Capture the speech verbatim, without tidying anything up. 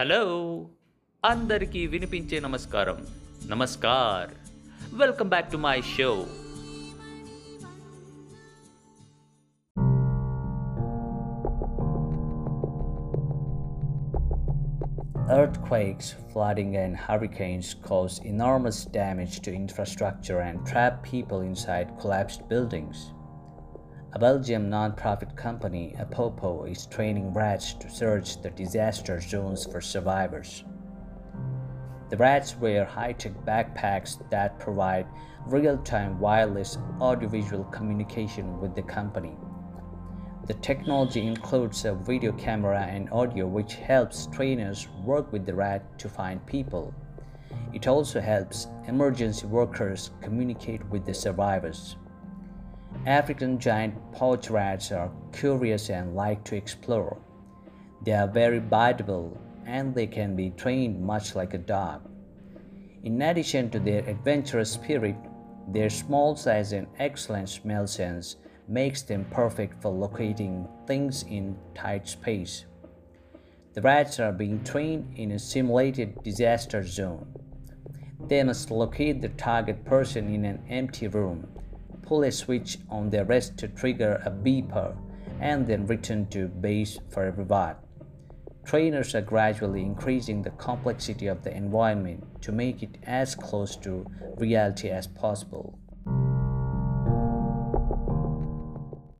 Hello అందరికీ వినిపించే నమస్కారం. నమస్కార్. Welcome back to my show. Earthquakes, flooding and hurricanes cause enormous damage to infrastructure and trap people inside collapsed buildings. A Belgian non-profit company, Apopo, is training rats to search the disaster zones for survivors. The rats wear high-tech backpacks that provide real-time wireless audiovisual communication with the company. The technology includes a video camera and audio which helps trainers work with the rat to find people. It also helps emergency workers communicate with the survivors. African giant pouch rats are curious and like to explore. They are very biteable and they can be trained much like a dog. In addition to their adventurous spirit, their small size and excellent smell sense makes them perfect for locating things in tight space. The rats are being trained in a simulated disaster zone. They must locate the target person in an empty room, pull a switch on their wrist to trigger a beeper, and then return to base for a reward. Trainers are gradually increasing the complexity of the environment to make it as close to reality as possible.